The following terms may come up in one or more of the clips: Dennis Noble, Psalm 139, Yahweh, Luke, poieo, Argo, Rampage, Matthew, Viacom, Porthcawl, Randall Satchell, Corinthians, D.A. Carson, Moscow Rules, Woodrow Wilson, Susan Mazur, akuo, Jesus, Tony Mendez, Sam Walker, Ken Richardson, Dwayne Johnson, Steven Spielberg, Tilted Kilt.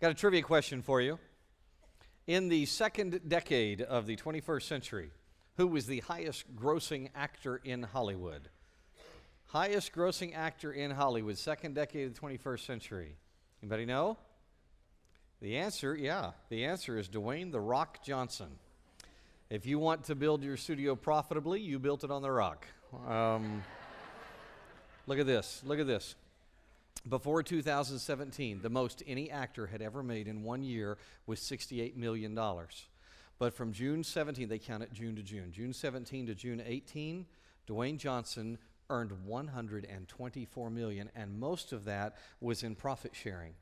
Got a trivia question for you. In the second decade of the 21st century, who was the highest-grossing actor in Hollywood? Highest-grossing actor in Hollywood, second decade of the 21st century. Anybody know? The answer, yeah, the answer is Dwayne "The Rock" Johnson. If you want to build your studio profitably, you built it on The Rock. Look at this, look at this. Before 2017, the most any actor had ever made in one year was $68 million. But from June 17, they count it June to June. June 17 to June 18, Dwayne Johnson earned $124 million, and most of that was in profit sharing.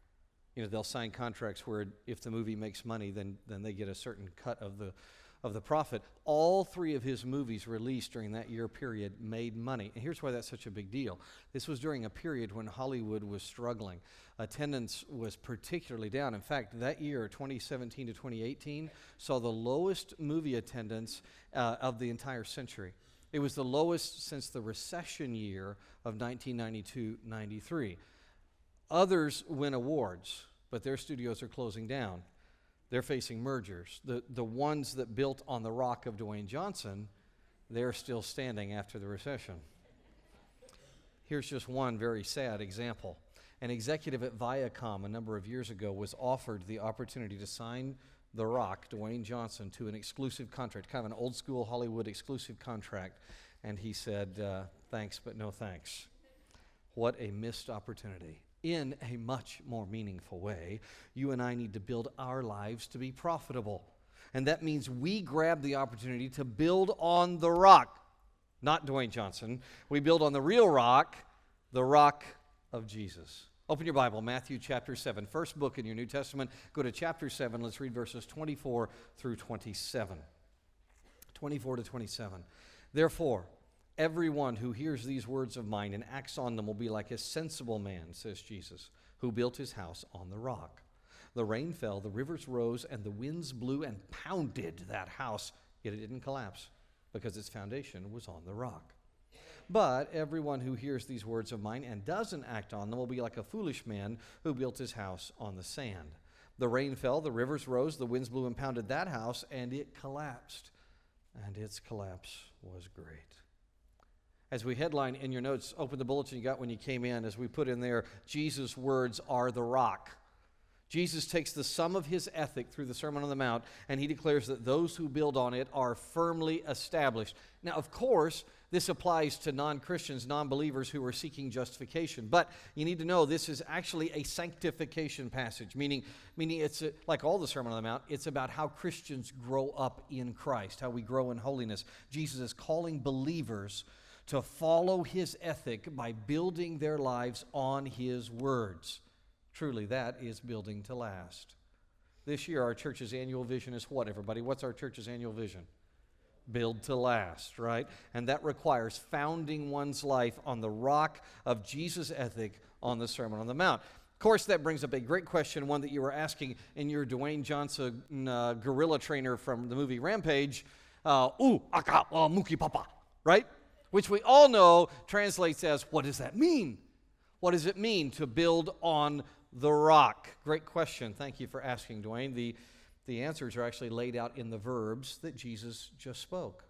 You know, they'll sign contracts where if the movie makes money, then they get a certain cut of the profit. All three of his movies released during that year period made money. And here's why that's such a big deal. This was during a period when Hollywood was struggling. Attendance was particularly down. In fact, that year, 2017 to 2018, saw the lowest movie attendance of the entire century. It was the lowest since the recession year of 1992-93. Others win awards, but their studios are closing down. They're facing mergers. The ones that built on the rock of Dwayne Johnson, they're still standing after the recession. Here's just one very sad example. An executive at Viacom a number of years ago was offered the opportunity to sign The Rock, Dwayne Johnson, to an exclusive contract, kind of an old-school Hollywood exclusive contract, and he said, thanks, but no thanks. What a missed opportunity. In a much more meaningful way, you and I need to build our lives to be profitable. And that means we grab the opportunity to build on the rock, not Dwayne Johnson. We build on the real rock, the rock of Jesus. Open your Bible, Matthew chapter 7, first book in your New Testament. Go to chapter 7. Let's read verses 24 through 27. 24 to 27. Therefore, everyone who hears these words of mine and acts on them will be like a sensible man, says Jesus, who built his house on the rock. The rain fell, the rivers rose, and the winds blew and pounded that house, yet it didn't collapse because its foundation was on the rock. But everyone who hears these words of mine and doesn't act on them will be like a foolish man who built his house on the sand. The rain fell, the rivers rose, the winds blew and pounded that house, and it collapsed. And its collapse was great. As we headline in your notes, open the bulletin you got when you came in, as we put in there, Jesus' words are the rock. Jesus takes the sum of his ethic through the Sermon on the Mount, and he declares that those who build on it are firmly established. Now, of course, this applies to non-Christians, non-believers who are seeking justification, but you need to know this is actually a sanctification passage, meaning it's like all the Sermon on the Mount, it's about how Christians grow up in Christ, how we grow in holiness. Jesus is calling believers to follow his ethic by building their lives on his words. Truly, that is building to last. This year, our church's annual vision is what, everybody? What's our church's annual vision? Build to last, right? And that requires founding one's life on the rock of Jesus' ethic on the Sermon on the Mount. Of course, that brings up a great question, one that you were asking in your Dwayne Johnson gorilla trainer from the movie Rampage. Ooh, aka, muki papa, right? Which we all know translates as, what does that mean? What does it mean to build on the rock? Great question. Thank you for asking, Dwayne. The answers are actually laid out in the verbs that Jesus just spoke,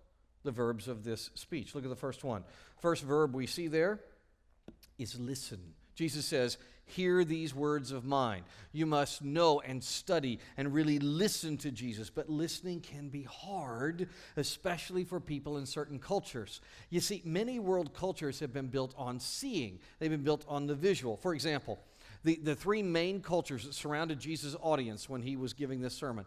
the verbs of this speech. Look at the first one. First verb we see there is listen. Jesus says, hear these words of mine. You must know and study and really listen to Jesus. But listening can be hard, especially for people in certain cultures. You see, many world cultures have been built on seeing. They've been built on the visual. For example, the three main cultures that surrounded Jesus' audience when he was giving this sermon,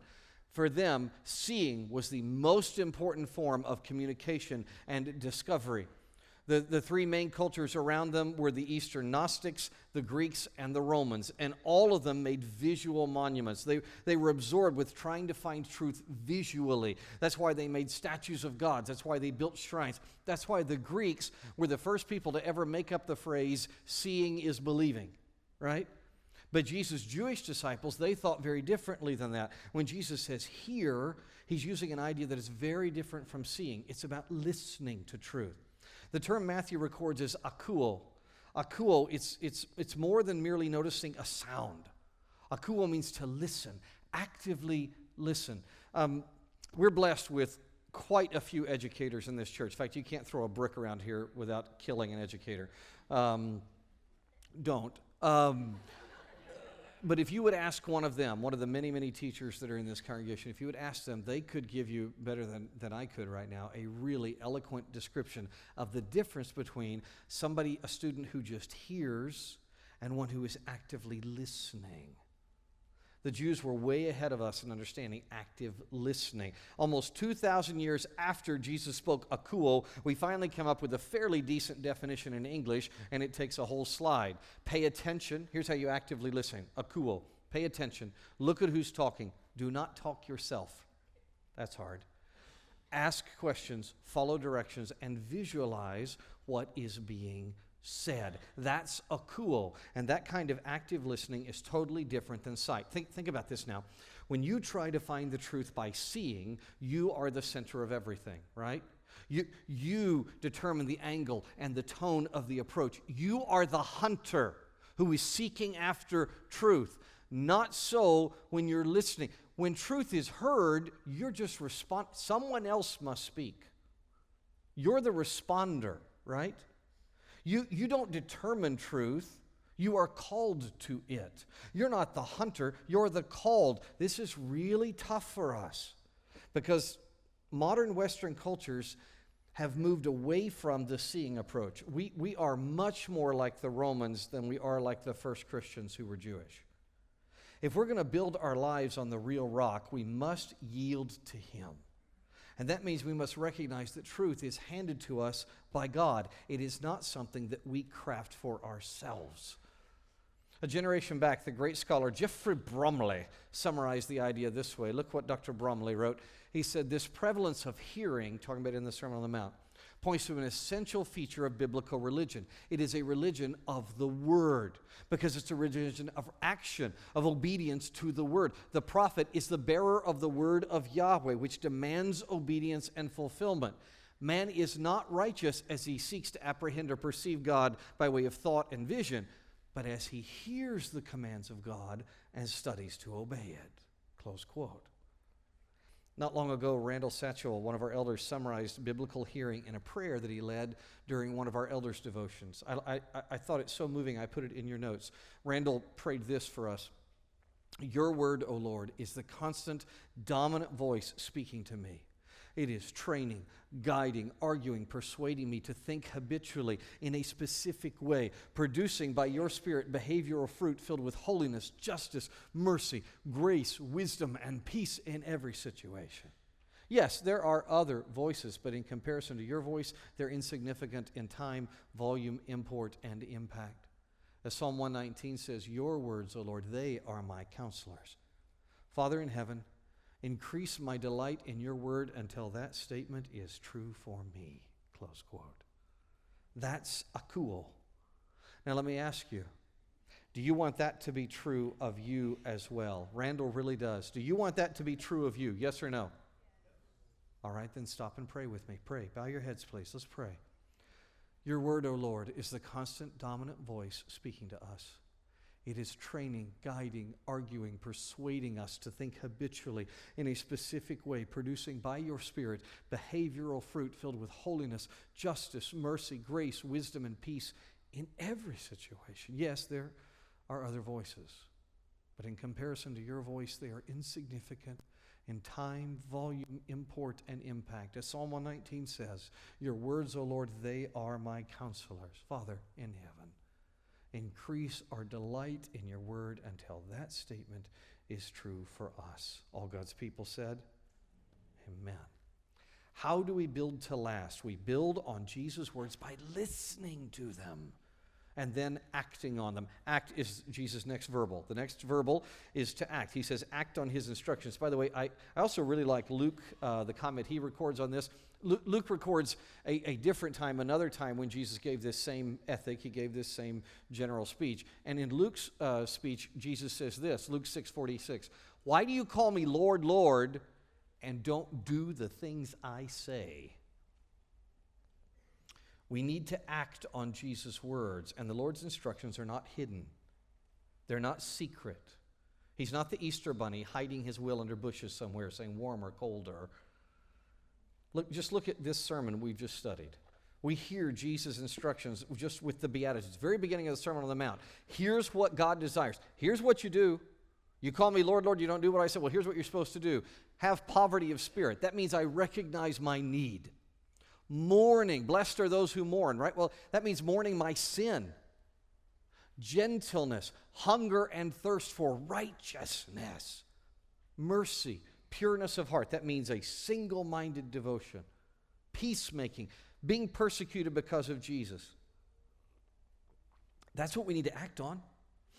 for them, seeing was the most important form of communication and discovery. The three main cultures around them were the Eastern Gnostics, the Greeks, and the Romans, and all of them made visual monuments. They were absorbed with trying to find truth visually. That's why they made statues of gods. That's why they built shrines. That's why the Greeks were the first people to ever make up the phrase, seeing is believing, right? But Jesus' Jewish disciples, they thought very differently than that. When Jesus says hear, he's using an idea that is very different from seeing. It's about listening to truth. The term Matthew records is akuo. Akuo, it's more than merely noticing a sound. Akuo means to listen, actively listen. We're blessed with quite a few educators in this church. In fact, you can't throw a brick around here without killing an educator. Don't. But if you would ask one of them, one of the many, many teachers that are in this congregation, if you would ask them, they could give you, better than I could right now, a really eloquent description of the difference between somebody, a student who just hears, and one who is actively listening. The Jews were way ahead of us in understanding active listening. Almost 2,000 years after Jesus spoke akuo, we finally come up with a fairly decent definition in English, and it takes a whole slide. Pay attention. Here's how you actively listen. Akuo. Pay attention. Look at who's talking. Do not talk yourself. That's hard. Ask questions, follow directions, and visualize what is being said. That's akuo, and that kind of active listening is totally different than sight. Think about this now. When you try to find the truth by seeing, you are the center of everything, right? You determine the angle and the tone of the approach. You are the hunter who is seeking after truth. Not so when you're listening. When truth is heard, you're just someone else must speak. You're the responder, right? You don't determine truth. You are called to it. You're not the hunter. You're the called. This is really tough for us because modern Western cultures have moved away from the seeing approach. We are much more like the Romans than we are like the first Christians who were Jewish. If we're going to build our lives on the real rock, we must yield to Him. And that means we must recognize that truth is handed to us by God. It is not something that we craft for ourselves. A generation back, the great scholar Geoffrey Bromley summarized the idea this way. Look what Dr. Bromley wrote. He said, this prevalence of hearing, talking about in the Sermon on the Mount, points to an essential feature of biblical religion. It is a religion of the Word because it's a religion of action, of obedience to the Word. The prophet is the bearer of the Word of Yahweh, which demands obedience and fulfillment. Man is not righteous as he seeks to apprehend or perceive God by way of thought and vision, but as he hears the commands of God and studies to obey it. Close quote. Not long ago, Randall Satchell, one of our elders, summarized biblical hearing in a prayer that he led during one of our elders' devotions. I thought it so moving, I put it in your notes. Randall prayed this for us. Your word, O Lord, is the constant, dominant voice speaking to me. It is training, guiding, arguing, persuading me to think habitually in a specific way, producing by your Spirit behavioral fruit filled with holiness, justice, mercy, grace, wisdom, and peace in every situation. Yes, there are other voices, but in comparison to your voice, they're insignificant in time, volume, import, and impact. As Psalm 119 says, your words, O Lord, they are my counselors. Father in heaven, increase my delight in your word until that statement is true for me. Close quote. That's akuo. Now let me ask you, do you want that to be true of you as well? Randall really does. Do you want that to be true of you? Yes or no? All right, then stop and pray with me. Pray. Bow your heads, please. Let's pray. Your word, O Lord, is the constant dominant voice speaking to us. It is training, guiding, arguing, persuading us to think habitually in a specific way, producing by your Spirit behavioral fruit filled with holiness, justice, mercy, grace, wisdom, and peace in every situation. Yes, there are other voices, but in comparison to your voice, they are insignificant in time, volume, import, and impact. As Psalm 119 says, your words, O Lord, they are my counselors. Father in heaven, increase our delight in your word until that statement is true for us. All God's people said, amen. How do we build to last? We build on Jesus' words by listening to them and then acting on them. Act is Jesus' next verbal. The next verbal is to act. He says, act on his instructions. By the way, I also really like Luke, the comment he records on this. Luke records a different time, another time when Jesus gave this same ethic. He gave this same general speech. And in Luke's speech, Jesus says this, Luke 6:46, why do you call me Lord, Lord, and don't do the things I say? We need to act on Jesus' words, and the Lord's instructions are not hidden. They're not secret. He's not the Easter bunny hiding his will under bushes somewhere saying warmer, colder. Look, just look at this sermon we've just studied. We hear Jesus' instructions just with the Beatitudes. Very beginning of the Sermon on the Mount. Here's what God desires. Here's what you do. You call me Lord, Lord, you don't do what I say. Well, here's what you're supposed to do. Have poverty of spirit. That means I recognize my need. Mourning. Blessed are those who mourn, right? Well, that means mourning my sin. Gentleness. Hunger and thirst for righteousness. Mercy. Pureness of heart. That means a single-minded devotion. Peacemaking. Being persecuted because of Jesus. That's what we need to act on.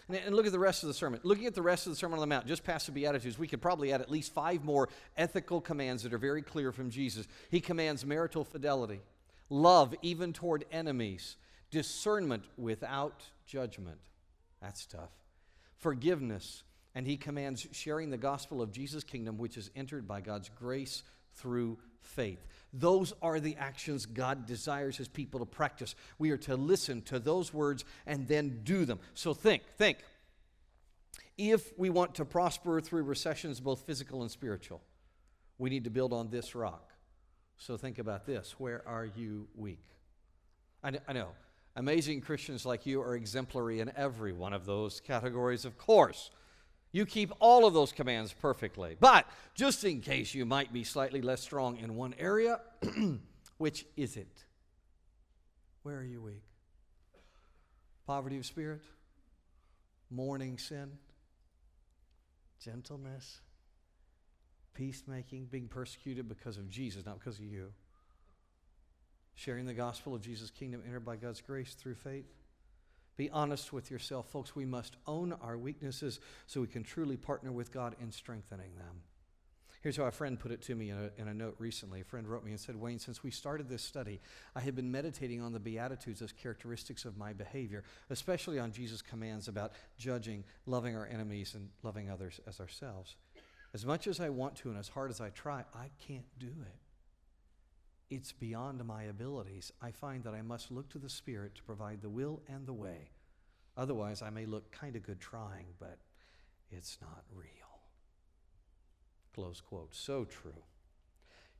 And look at the rest of the sermon. Looking at the rest of the Sermon on the Mount, just past the Beatitudes, we could probably add at least 5 more ethical commands that are very clear from Jesus. He commands marital fidelity, love even toward enemies, discernment without judgment. That's tough. Forgiveness. And he commands sharing the gospel of Jesus' kingdom, which is entered by God's grace through faith. Those are the actions God desires his people to practice. We are to listen to those words and then do them. So think. If we want to prosper through recessions, both physical and spiritual, we need to build on this rock. So think about this. Where are you weak? I know. Amazing Christians like you are exemplary in every one of those categories, of course. You keep all of those commands perfectly. But just in case you might be slightly less strong in one area, which is it? Where are you weak? Poverty of spirit? Mourning sin? Gentleness? Peacemaking? Being persecuted because of Jesus, not because of you. Sharing the gospel of Jesus' kingdom entered by God's grace through faith. Be honest with yourself. Folks, we must own our weaknesses so we can truly partner with God in strengthening them. Here's how a friend put it to me in a note recently. A friend wrote me and said, Wayne, since we started this study, I have been meditating on the Beatitudes as characteristics of my behavior, especially on Jesus' commands about judging, loving our enemies, and loving others as ourselves. As much as I want to and as hard as I try, I can't do it. It's beyond my abilities. I find that I must look to the Spirit to provide the will and the way. Otherwise, I may look kind of good trying, but it's not real. Close quote. So true.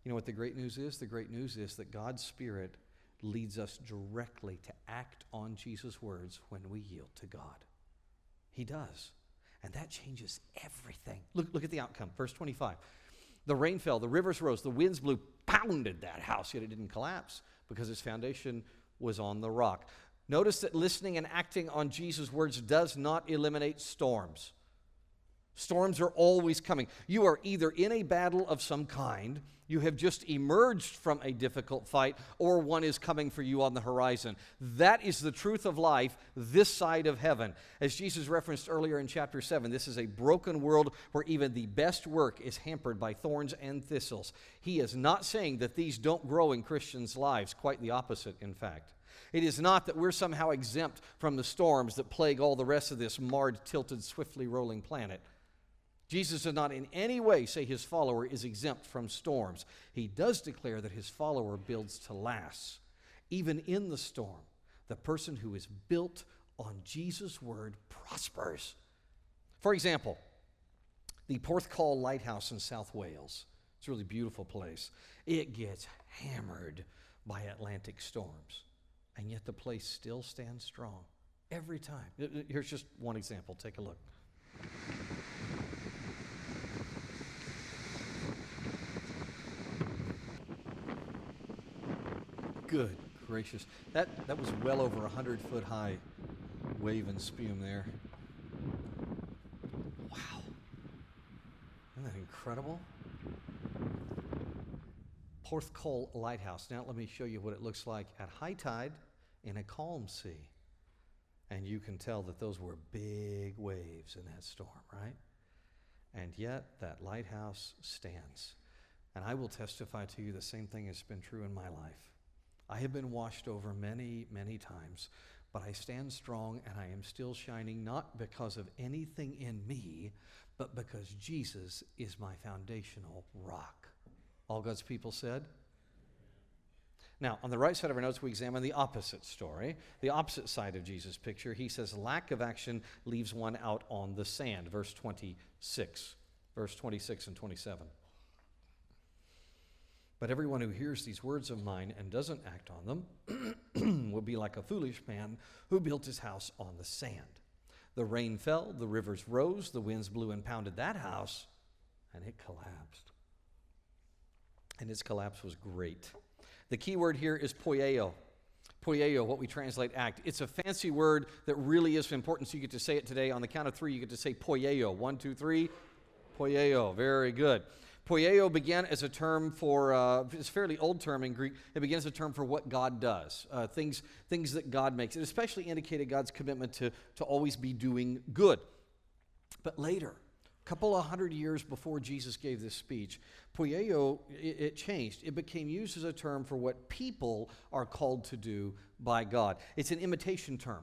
You know what the great news is? The great news is that God's Spirit leads us directly to act on Jesus' words when we yield to God. He does. And that changes everything. Look at the outcome. Verse 25. The rain fell, the rivers rose, the winds blew, pounded that house, yet it didn't collapse because its foundation was on the rock. Notice that listening and acting on Jesus' words does not eliminate storms. Storms are always coming. You are either in a battle of some kind, you have just emerged from a difficult fight, or one is coming for you on the horizon. That is the truth of life this side of heaven. As Jesus referenced earlier in chapter 7, this is a broken world where even the best work is hampered by thorns and thistles. He is not saying that these don't grow in Christians' lives. Quite the opposite, in fact. It is not that we're somehow exempt from the storms that plague all the rest of this marred, tilted, swiftly rolling planet. Jesus does not in any way say his follower is exempt from storms. He does declare that his follower builds to last. Even in the storm, the person who is built on Jesus' word prospers. For example, the Porthcawl Lighthouse in South Wales. It's a really beautiful place. It gets hammered by Atlantic storms, and yet the place still stands strong every time. Here's just one example. Take a look. Good gracious. That was well over 100-foot high wave and spume there. Wow. Isn't that incredible? Porthcawl Lighthouse. Now let me show you what it looks like at high tide in a calm sea. And you can tell that those were big waves in that storm, right? And yet that lighthouse stands. And I will testify to you the same thing has been true in my life. I have been washed over many, many times, but I stand strong and I am still shining, not because of anything in me, but because Jesus is my foundational rock. All God's people said? Now, on the right side of our notes, we examine the opposite story, the opposite side of Jesus' picture. He says, lack of action leaves one out on the sand, verse 26, verse 26 and 27. But everyone who hears these words of mine and doesn't act on them will be like a foolish man who built his house on the sand. The rain fell, the rivers rose, the winds blew and pounded that house, and it collapsed. And its collapse was great. The key word here is poieo. Poieo, what we translate act. It's a fancy word that really is important, so you get to say it today. On the count of three, you get to say poieo. One, two, three. Poieo. Very good. Poieo began as a term for, it's a fairly old term in Greek. It began as a term for what God does, things that God makes. It especially indicated God's commitment to always be doing good. But later, couple of hundred years before Jesus gave this speech, poieo, it changed. It became used as a term for what people are called to do by God. It's an imitation term.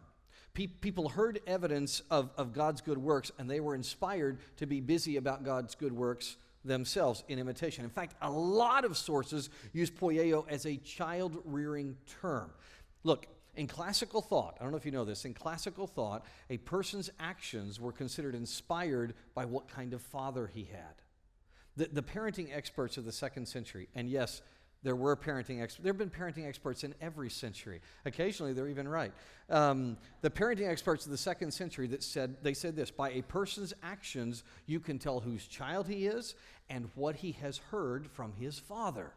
People heard evidence of God's good works, and they were inspired to be busy about God's good works themselves in imitation. In fact, a lot of sources use poieo as a child-rearing term. Look, in classical thought, I don't know if you know this, in classical thought, a person's actions were considered inspired by what kind of father he had. The parenting experts of the 2nd century, and yes, there were parenting experts. There have been parenting experts in every century. Occasionally, they're even right. The parenting experts of the 2nd century they said this: by a person's actions, you can tell whose child he is and what he has heard from his father.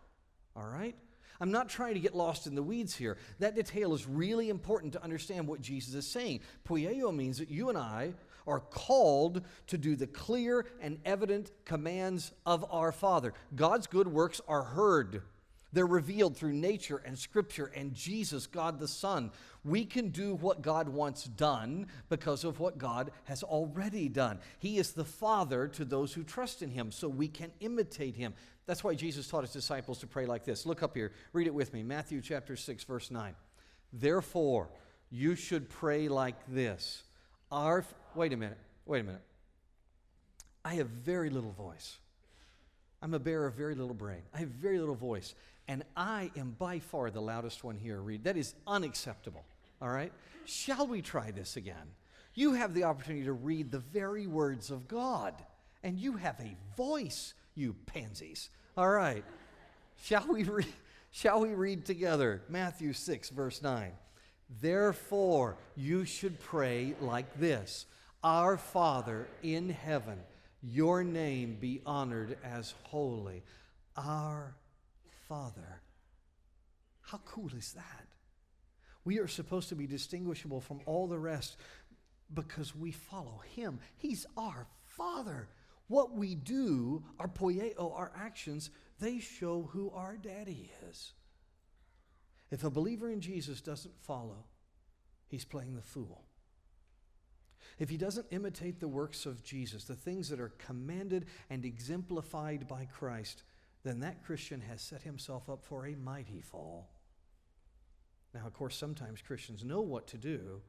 All right? I'm not trying to get lost in the weeds here. That detail is really important to understand what Jesus is saying. Poieo means that you and I are called to do the clear and evident commands of our Father. God's good works are heard. They're revealed through nature and Scripture and Jesus, God the Son. We can do what God wants done because of what God has already done. He is the Father to those who trust in Him, so we can imitate Him. That's why Jesus taught His disciples to pray like this. Look up here. Read it with me. Matthew chapter 6, verse 9. Therefore, you should pray like this. Wait a minute. I have very little voice. I'm a bearer of very little brain. I have very little voice. And I am by far the loudest one here, Reed. That is unacceptable, all right? Shall we try this again? You have the opportunity to read the very words of God, and you have a voice, you pansies. All right, shall we read together? Matthew 6, verse 9. Therefore, you should pray like this. Our Father in heaven, your name be honored as holy. Our Father. How cool is that? We are supposed to be distinguishable from all the rest because we follow Him. He's our Father. What we do, our poieo, our actions, they show who our daddy is. If a believer in Jesus doesn't follow, he's playing the fool. If he doesn't imitate the works of Jesus, the things that are commanded and exemplified by Christ, then that Christian has set himself up for a mighty fall. Now, of course, sometimes Christians know what to do,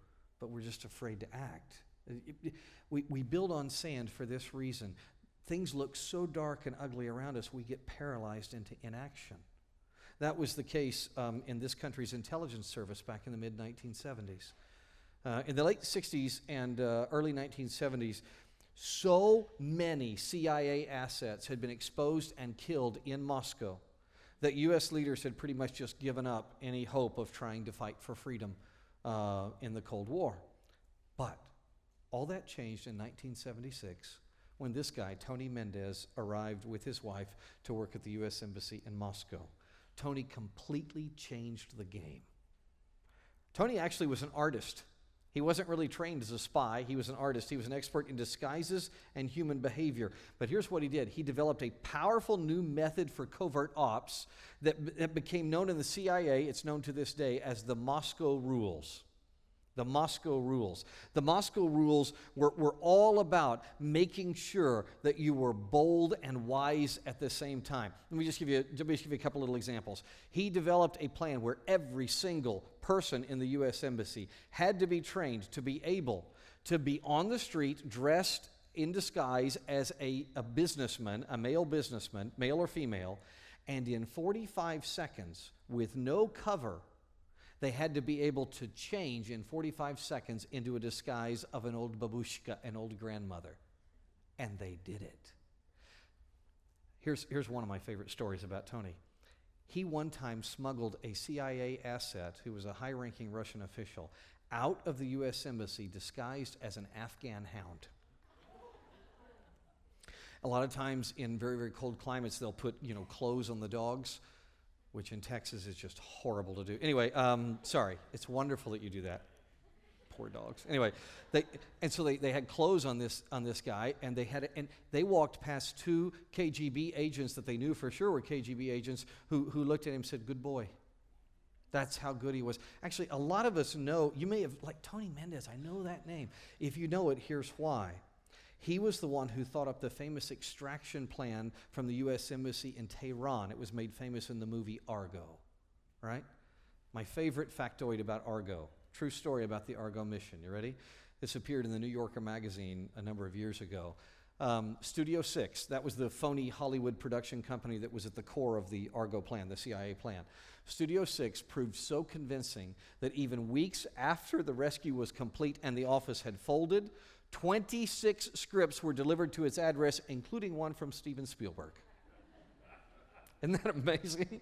but we're just afraid to act. We build on sand for this reason. Things look so dark and ugly around us, we get paralyzed into inaction. That was the case in this country's intelligence service back in the mid-1970s. In the late 60s and early 1970s, so many CIA assets had been exposed and killed in Moscow that U.S. leaders had pretty much just given up any hope of trying to fight for freedom in the Cold War. But all that changed in 1976 when this guy, Tony Mendez, arrived with his wife to work at the U.S. Embassy in Moscow. Tony completely changed the game. Tony actually was an artist. He wasn't really trained as a spy. He was an artist. He was an expert in disguises and human behavior. But here's what he did. He developed a powerful new method for covert ops that became known in the CIA. It's known to this day as the Moscow Rules. The Moscow Rules. The Moscow Rules were all about making sure that you were bold and wise at the same time. Let me just give you a couple little examples. He developed a plan where every single person in the U.S. Embassy had to be trained to be able to be on the street dressed in disguise as a businessman, a male businessman, male or female, And in 45 seconds, with no cover, they had to be able to change in 45 seconds into a disguise of an old babushka, an old grandmother. And they did it. Here's one of my favorite stories about Tony. He one time smuggled a CIA asset, who was a high-ranking Russian official, out of the U.S. Embassy disguised as an Afghan hound. A lot of times in very, very cold climates, they'll put, clothes on the dogs, which in Texas is just horrible to do. Anyway, sorry. It's wonderful that you do that. Poor dogs. Anyway, so they had clothes on this guy, and they walked past two KGB agents that they knew for sure were KGB agents who looked at him and said, "Good boy." That's how good he was. Actually, a lot of us know, you may have, like Tony Mendez, I know that name. If you know it, here's why. He was the one who thought up the famous extraction plan from the U.S. Embassy in Tehran. It was made famous in the movie Argo, right? My favorite factoid about Argo, true story about the Argo mission. You ready? This appeared in the New Yorker magazine a number of years ago. Studio 6, that was the phony Hollywood production company that was at the core of the Argo plan, the CIA plan. Studio 6 proved so convincing that even weeks after the rescue was complete and the office had folded, 26 scripts were delivered to its address, including one from Steven Spielberg. Isn't that amazing?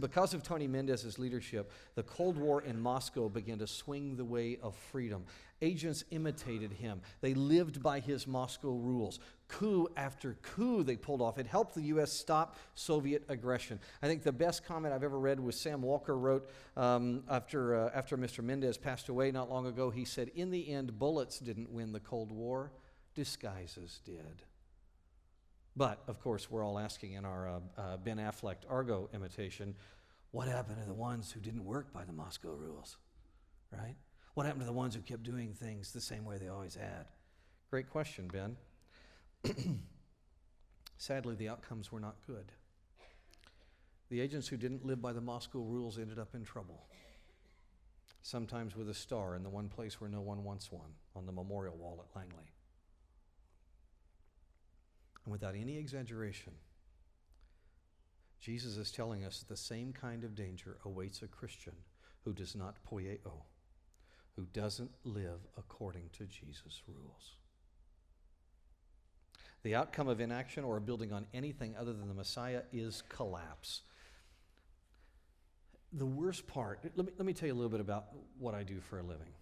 Because of Tony Mendez's leadership, the Cold War in Moscow began to swing the way of freedom. Agents imitated him. They lived by his Moscow rules. Coup after coup they pulled off. It helped the U.S. stop Soviet aggression. I think the best comment I've ever read was Sam Walker wrote after Mr. Mendez passed away not long ago. He said, "In the end, bullets didn't win the Cold War. Disguises did." But, of course, we're all asking in our Ben Affleck Argo imitation, what happened to the ones who didn't work by the Moscow rules, right? What happened to the ones who kept doing things the same way they always had? Great question, Ben. Sadly, the outcomes were not good. The agents who didn't live by the Moscow rules ended up in trouble, sometimes with a star in the one place where no one wants one, on the memorial wall at Langley. And without any exaggeration, Jesus is telling us that the same kind of danger awaits a Christian who does not poieo, who doesn't live according to Jesus' rules. The outcome of inaction or building on anything other than the Messiah is collapse. The worst part, let me tell you a little bit about what I do for a living.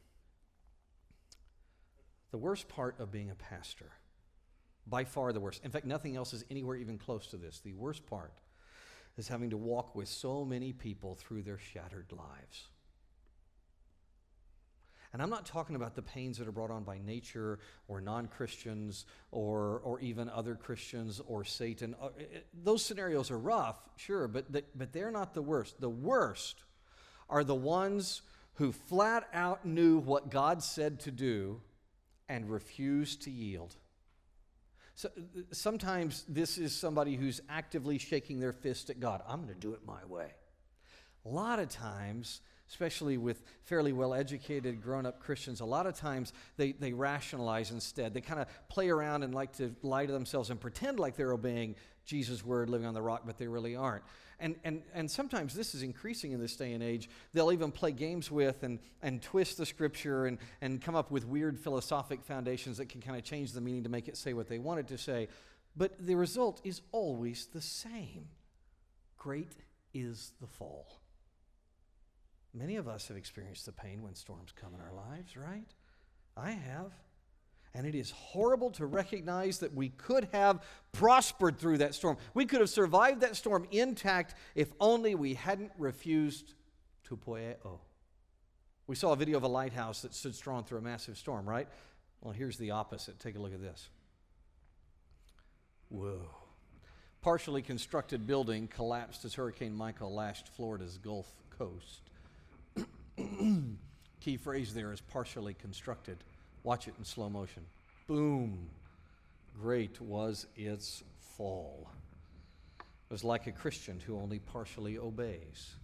The worst part of being a pastor, by far the worst. In fact, nothing else is anywhere even close to this. The worst part is having to walk with so many people through their shattered lives. And I'm not talking about the pains that are brought on by nature or non-Christians or even other Christians or Satan. Those scenarios are rough, sure, but they're not the worst. The worst are the ones who flat out knew what God said to do and refused to yield. So, sometimes this is somebody who's actively shaking their fist at God. I'm going to do it my way. A lot of times, especially with fairly well-educated, grown-up Christians, a lot of times they rationalize instead. They kind of play around and like to lie to themselves and pretend like they're obeying Jesus' word, living on the rock, but they really aren't. And sometimes this is increasing in this day and age. They'll even play games with and twist the scripture and come up with weird philosophic foundations that can kind of change the meaning to make it say what they want it to say. But the result is always the same. Great is the fall. Many of us have experienced the pain when storms come in our lives, right? I have. And it is horrible to recognize that we could have prospered through that storm. We could have survived that storm intact if only we hadn't refused to poieo. We saw a video of a lighthouse that stood strong through a massive storm, right? Well, here's the opposite. Take a look at this. Whoa. Partially constructed building collapsed as Hurricane Michael lashed Florida's Gulf Coast. Key phrase there is partially constructed. Watch it in slow motion. Boom. Great was its fall. It was like a Christian who only partially obeys.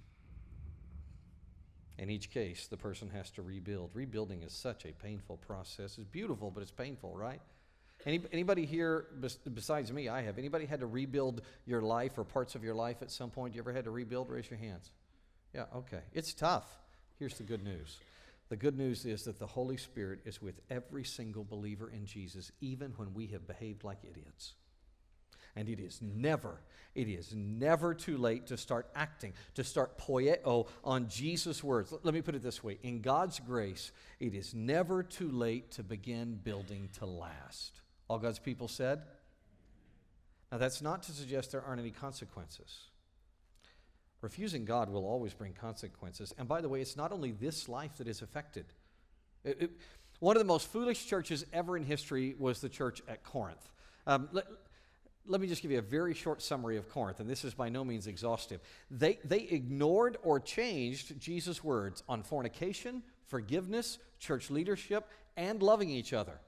In each case, the person has to rebuild. Rebuilding is such a painful process. It's beautiful, but it's painful, right? Anybody here besides me? I have. Anybody had to rebuild your life or parts of your life at some point? You ever had to rebuild? Raise your hands. Yeah, okay. It's tough. Here's the good news. The good news is that the Holy Spirit is with every single believer in Jesus, even when we have behaved like idiots. And it is never too late to start acting, to start poieo on Jesus' words. Let me put it this way. In God's grace, it is never too late to begin building to last. All God's people said? Now, that's not to suggest there aren't any consequences. Refusing God will always bring consequences. And by the way, it's not only this life that is affected. One of the most foolish churches ever in history was the church at Corinth. Let me just give you a very short summary of Corinth, and this is by no means exhaustive. They ignored or changed Jesus' words on fornication, forgiveness, church leadership, and loving each other.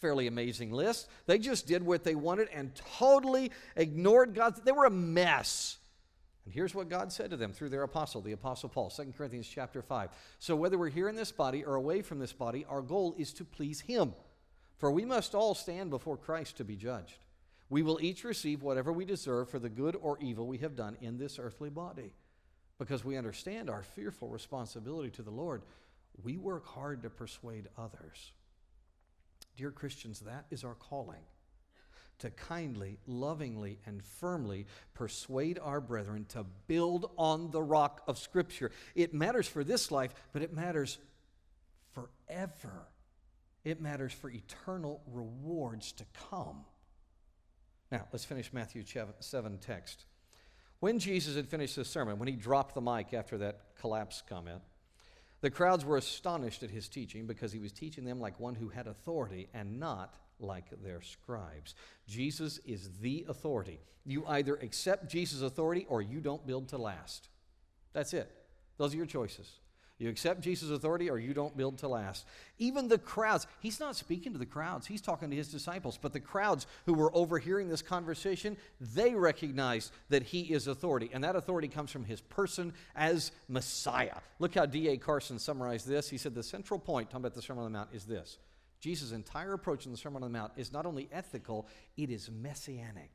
Fairly amazing list. They just did what they wanted and totally ignored God. They were a mess. And here's what God said to them through their apostle, the Apostle Paul, 2 Corinthians chapter 5. So whether we're here in this body or away from this body, our goal is to please him. For we must all stand before Christ to be judged. We will each receive whatever we deserve for the good or evil we have done in this earthly body. Because we understand our fearful responsibility to the Lord, we work hard to persuade others. Dear Christians, that is our calling, to kindly, lovingly, and firmly persuade our brethren to build on the rock of Scripture. It matters for this life, but it matters forever. It matters for eternal rewards to come. Now, let's finish Matthew 7 text. When Jesus had finished his sermon, when he dropped the mic after that collapse comment, the crowds were astonished at his teaching because he was teaching them like one who had authority and not like their scribes. Jesus is the authority. You either accept Jesus' authority or you don't build to last. That's it. Those are your choices. You accept Jesus' authority or you don't build to last. Even the crowds, he's not speaking to the crowds, he's talking to his disciples, but the crowds who were overhearing this conversation, they recognized that he is authority, and that authority comes from his person as Messiah. Look how D.A. Carson summarized this. He said the central point, talking about the Sermon on the Mount, is this. Jesus' entire approach in the Sermon on the Mount is not only ethical, it is messianic.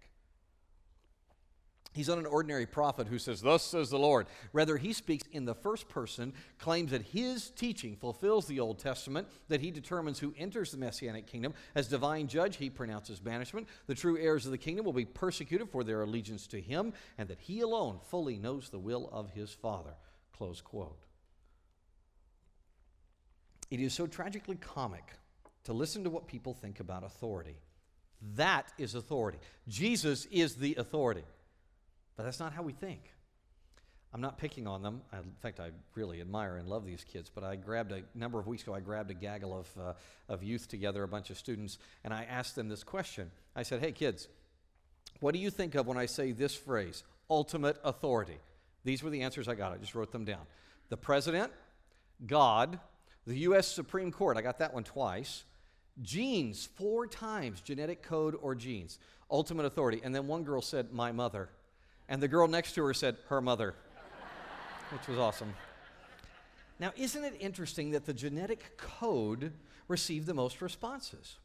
He's not an ordinary prophet who says, thus says the Lord. Rather, he speaks in the first person, claims that his teaching fulfills the Old Testament, that he determines who enters the Messianic kingdom. As divine judge, he pronounces banishment. The true heirs of the kingdom will be persecuted for their allegiance to him, and that he alone fully knows the will of his Father. Close quote. It is so tragically comic to listen to what people think about authority. That is authority. Jesus is the authority. But that's not how we think. I'm not picking on them. In fact, I really admire and love these kids, but a number of weeks ago, I grabbed a gaggle of youth together, a bunch of students, and I asked them this question. I said, hey, kids, what do you think of when I say this phrase, ultimate authority? These were the answers I got. I just wrote them down. The president, God, the U.S. Supreme Court. I got that one twice. Genes, 4 times, genetic code or genes, ultimate authority. And then one girl said, my mother. And the girl next to her said, her mother, which was awesome. Now, isn't it interesting that the genetic code received the most responses?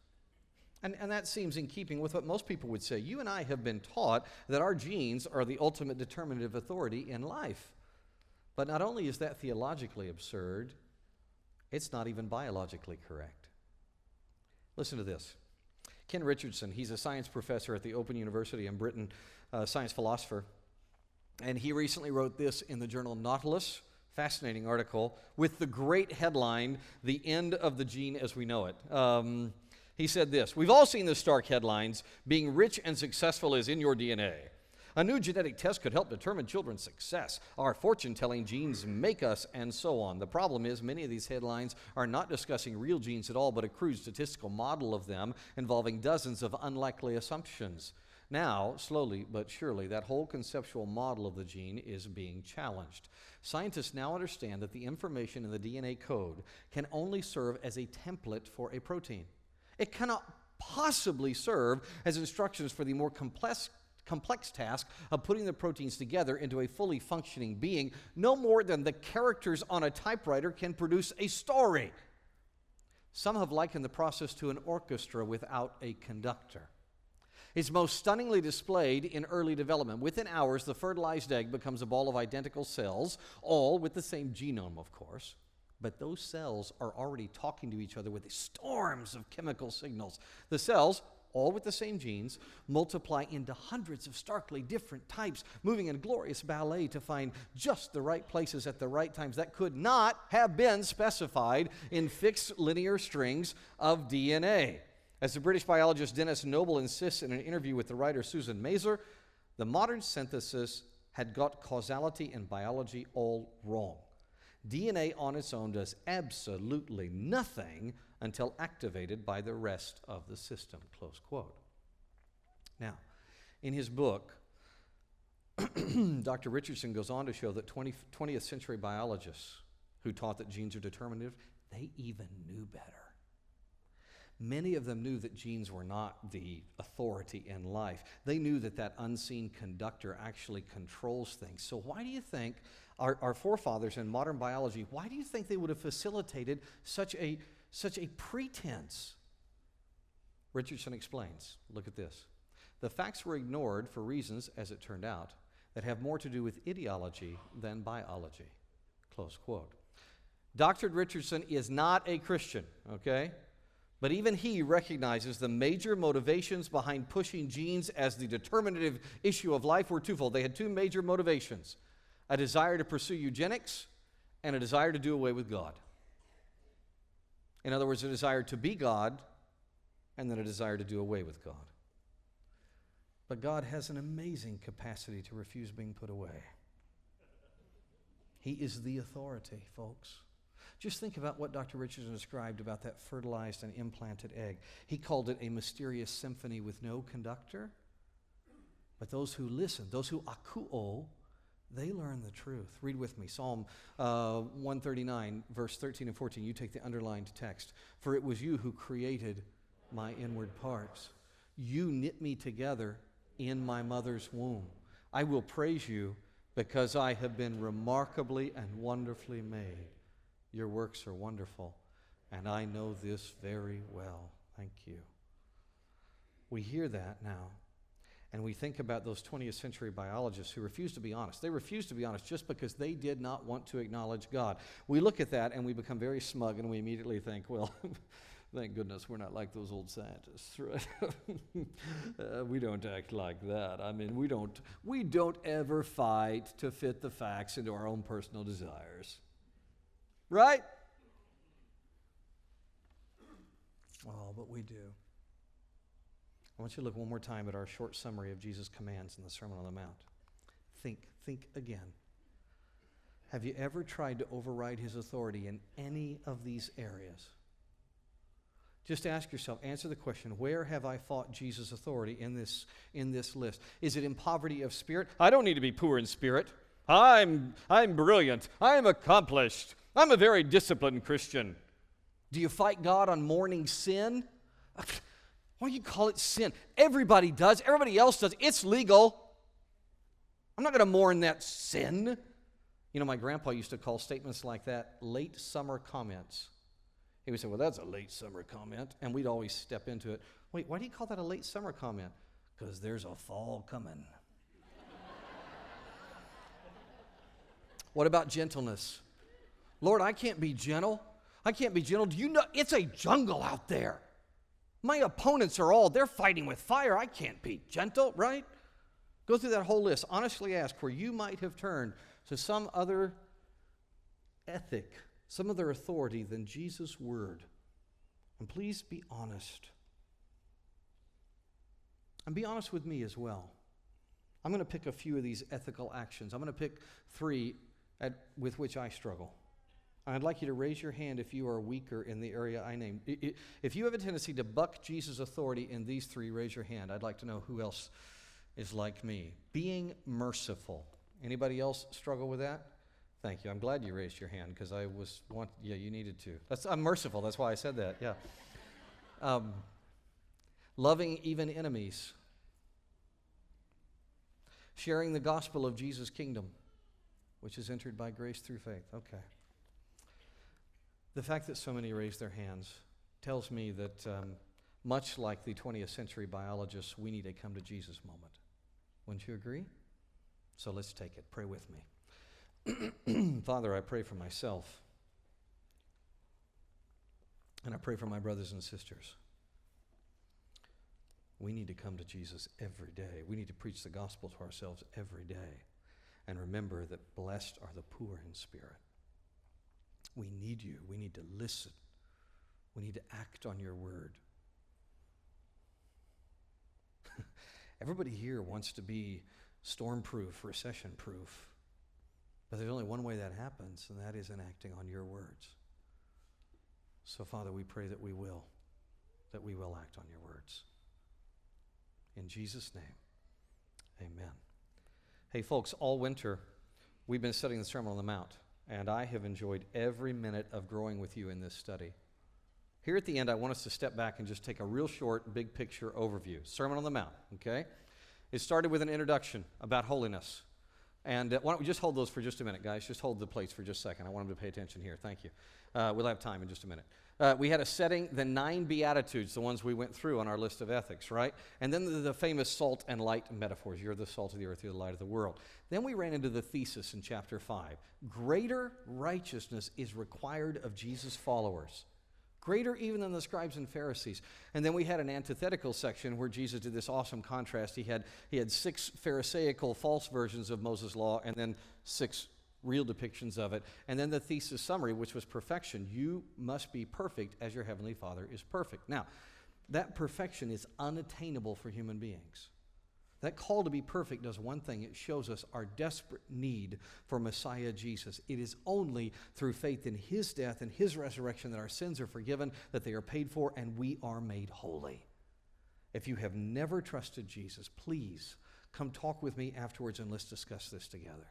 And that seems in keeping with what most people would say. You and I have been taught that our genes are the ultimate determinative authority in life. But not only is that theologically absurd, it's not even biologically correct. Listen to this. Ken Richardson, he's a science professor at the Open University in Britain, science philosopher, and he recently wrote this in the journal Nautilus, fascinating article, with the great headline, The End of the Gene as We Know It. He said this, we've all seen the stark headlines, being rich and successful is in your DNA. A new genetic test could help determine children's success. Our fortune-telling genes make us, and so on. The problem is many of these headlines are not discussing real genes at all, but a crude statistical model of them involving dozens of unlikely assumptions. Now, slowly but surely, that whole conceptual model of the gene is being challenged. Scientists now understand that the information in the DNA code can only serve as a template for a protein. It cannot possibly serve as instructions for the more complex task of putting the proteins together into a fully functioning being, no more than the characters on a typewriter can produce a story. Some have likened the process to an orchestra without a conductor. It's most stunningly displayed in early development. Within hours, the fertilized egg becomes a ball of identical cells, all with the same genome, of course. But those cells are already talking to each other with storms of chemical signals. The cells, all with the same genes, multiply into hundreds of starkly different types, moving in glorious ballet to find just the right places at the right times that could not have been specified in fixed linear strings of DNA. As the British biologist Dennis Noble insists in an interview with the writer Susan Mazur, the modern synthesis had got causality and biology all wrong. DNA on its own does absolutely nothing until activated by the rest of the system, close quote. Now, in his book, Dr. Richardson goes on to show that 20th century biologists who taught that genes are determinative, they even knew better. Many of them knew that genes were not the authority in life. They knew that that unseen conductor actually controls things. So why do you think our forefathers in modern biology, why do you think they would have facilitated such a pretense? Richardson explains, look at this. The facts were ignored for reasons, as it turned out, that have more to do with ideology than biology, close quote. Dr. Richardson is not a Christian, okay? But even he recognizes the major motivations behind pushing genes as the determinative issue of life were twofold. They had two major motivations, a desire to pursue eugenics and a desire to do away with God. In other words, a desire to be God and then a desire to do away with God. But God has an amazing capacity to refuse being put away. He is the authority, folks. Just think about what Dr. Richardson described about that fertilized and implanted egg. He called it a mysterious symphony with no conductor. But those who listen, those who akuo, they learn the truth. Read with me, Psalm 139, verse 13 and 14. You take the underlined text. For it was you who created my inward parts. You knit me together in my mother's womb. I will praise you because I have been remarkably and wonderfully made. Your works are wonderful, and I know this very well. Thank you. We hear that now, and we think about those 20th century biologists who refused to be honest. They refused to be honest just because they did not want to acknowledge God. We look at that, and we become very smug, and we immediately think, well, thank goodness we're not like those old scientists, right? We don't act like that. I mean, we don't ever fight to fit the facts into our own personal desires. Right? Oh, but we do. I want you to look one more time at our short summary of Jesus' commands in the Sermon on the Mount. Think again. Have you ever tried to override his authority in any of these areas? Just ask yourself, answer the question, where have I fought Jesus' authority in this list? Is it in poverty of spirit? I don't need to be poor in spirit. I'm brilliant. I'm accomplished. I'm a very disciplined Christian. Do you fight God on morning sin? Why do you call it sin? Everybody does. Everybody else does. It's legal. I'm not going to mourn that sin. You know, my grandpa used to call statements like that late summer comments. He would say, well, that's a late summer comment. And we'd always step into it. Wait, why do you call that a late summer comment? Because there's a fall coming. What about gentleness? Lord, I can't be gentle. I can't be gentle. Do you know it's a jungle out there? My opponents are all, they're fighting with fire. I can't be gentle, right? Go through that whole list. Honestly ask where you might have turned to some other ethic, some other authority than Jesus' word. And please be honest. And be honest with me as well. I'm going to pick a few of these ethical actions. I'm going to pick three with which I struggle. I'd like you to raise your hand if you are weaker in the area I named. If you have a tendency to buck Jesus' authority in these three, raise your hand. I'd like to know who else is like me. Being merciful. Anybody else struggle with that? Thank you. I'm glad you raised your hand because yeah, you needed to. I'm merciful. That's why I said that, yeah. Loving even enemies. Sharing the gospel of Jesus' kingdom, which is entered by grace through faith. Okay. The fact that so many raise their hands tells me that much like the 20th century biologists, we need a come to Jesus moment. Wouldn't you agree? So let's take it. Pray with me. Father, I pray for myself. And I pray for my brothers and sisters. We need to come to Jesus every day. We need to preach the gospel to ourselves every day. And remember that blessed are the poor in spirit. We need you. We need to listen. We need to act on your word. Everybody here wants to be storm-proof, recession-proof. But there's only one way that happens, and that is in acting on your words. So, Father, we pray that we will act on your words. In Jesus' name, amen. Hey, folks, all winter we've been studying the Sermon on the Mount, and I have enjoyed every minute of growing with you in this study. Here at the end, I want us to step back and just take a real short, big-picture overview. Sermon on the Mount, okay? It started with an introduction about holiness. And why don't we just hold those for just a minute, guys? Just hold the plates for just a second. I want them to pay attention here. Thank you. We'll have time in just a minute. We had a setting, the 9 Beatitudes, the ones we went through on our list of ethics, right? And then the famous salt and light metaphors. You're the salt of the earth, you're the light of the world. Then we ran into the thesis in chapter 5. Greater righteousness is required of Jesus' followers. Greater even than the scribes and Pharisees. And then we had an antithetical section where Jesus did this awesome contrast. He had 6 Pharisaical false versions of Moses' law and then 6 real depictions of it. And then the thesis summary, which was perfection. You must be perfect as your heavenly Father is perfect. Now, that perfection is unattainable for human beings. That call to be perfect does one thing. It shows us our desperate need for Messiah Jesus. It is only through faith in his death and his resurrection that our sins are forgiven, that they are paid for, and we are made holy. If you have never trusted Jesus, please come talk with me afterwards and let's discuss this together.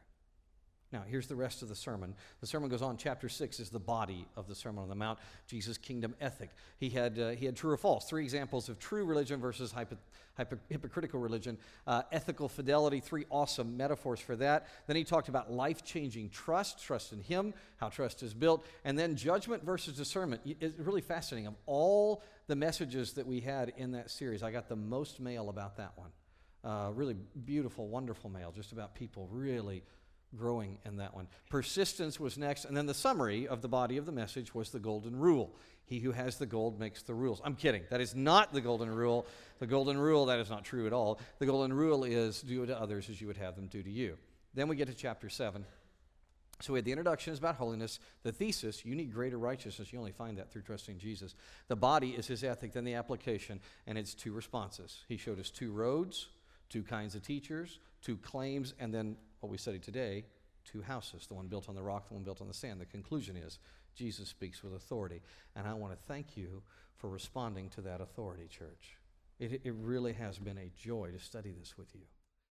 Now, here's the rest of the sermon. The sermon goes on. Chapter 6 is the body of the Sermon on the Mount, Jesus' kingdom ethic. He had true or false, 3 examples of true religion versus hypocritical religion, ethical fidelity, 3 awesome metaphors for that. Then he talked about life-changing trust in him, how trust is built, and then judgment versus discernment. It's really fascinating. Of all the messages that we had in that series, I got the most mail about that one. Really beautiful, wonderful mail just about people really growing in that one. Persistence was next, and then the summary of the body of the message was the golden rule. He who has the gold makes the rules. I'm kidding. That is not the golden rule. The golden rule, that is not true at all. The golden rule is do to others as you would have them do to you. Then we get to chapter 7. So we had the introduction is about holiness. The thesis, you need greater righteousness. You only find that through trusting Jesus. The body is his ethic, then the application, and it's 2 responses. He showed us 2 roads, 2 kinds of teachers, 2 claims, and then what we study today, 2 houses, the one built on the rock, the one built on the sand. The conclusion is Jesus speaks with authority. And I want to thank you for responding to that authority, church. It really has been a joy to study this with you.